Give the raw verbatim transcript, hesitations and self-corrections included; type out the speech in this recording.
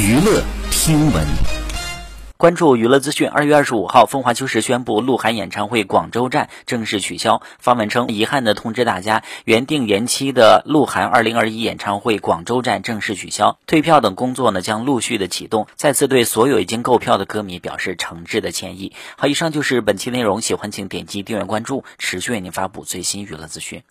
娱乐听闻，关注娱乐资讯。二月二十五号，风华秋实宣布鹿晗演唱会广州站正式取消。发文称，遗憾地通知大家，原定延期的鹿晗二零二一演唱会广州站正式取消，退票等工作呢将陆续的启动。再次对所有已经购票的歌迷表示诚挚的歉意。好，以上就是本期内容，喜欢请点击订阅关注，持续为您发布最新娱乐资讯。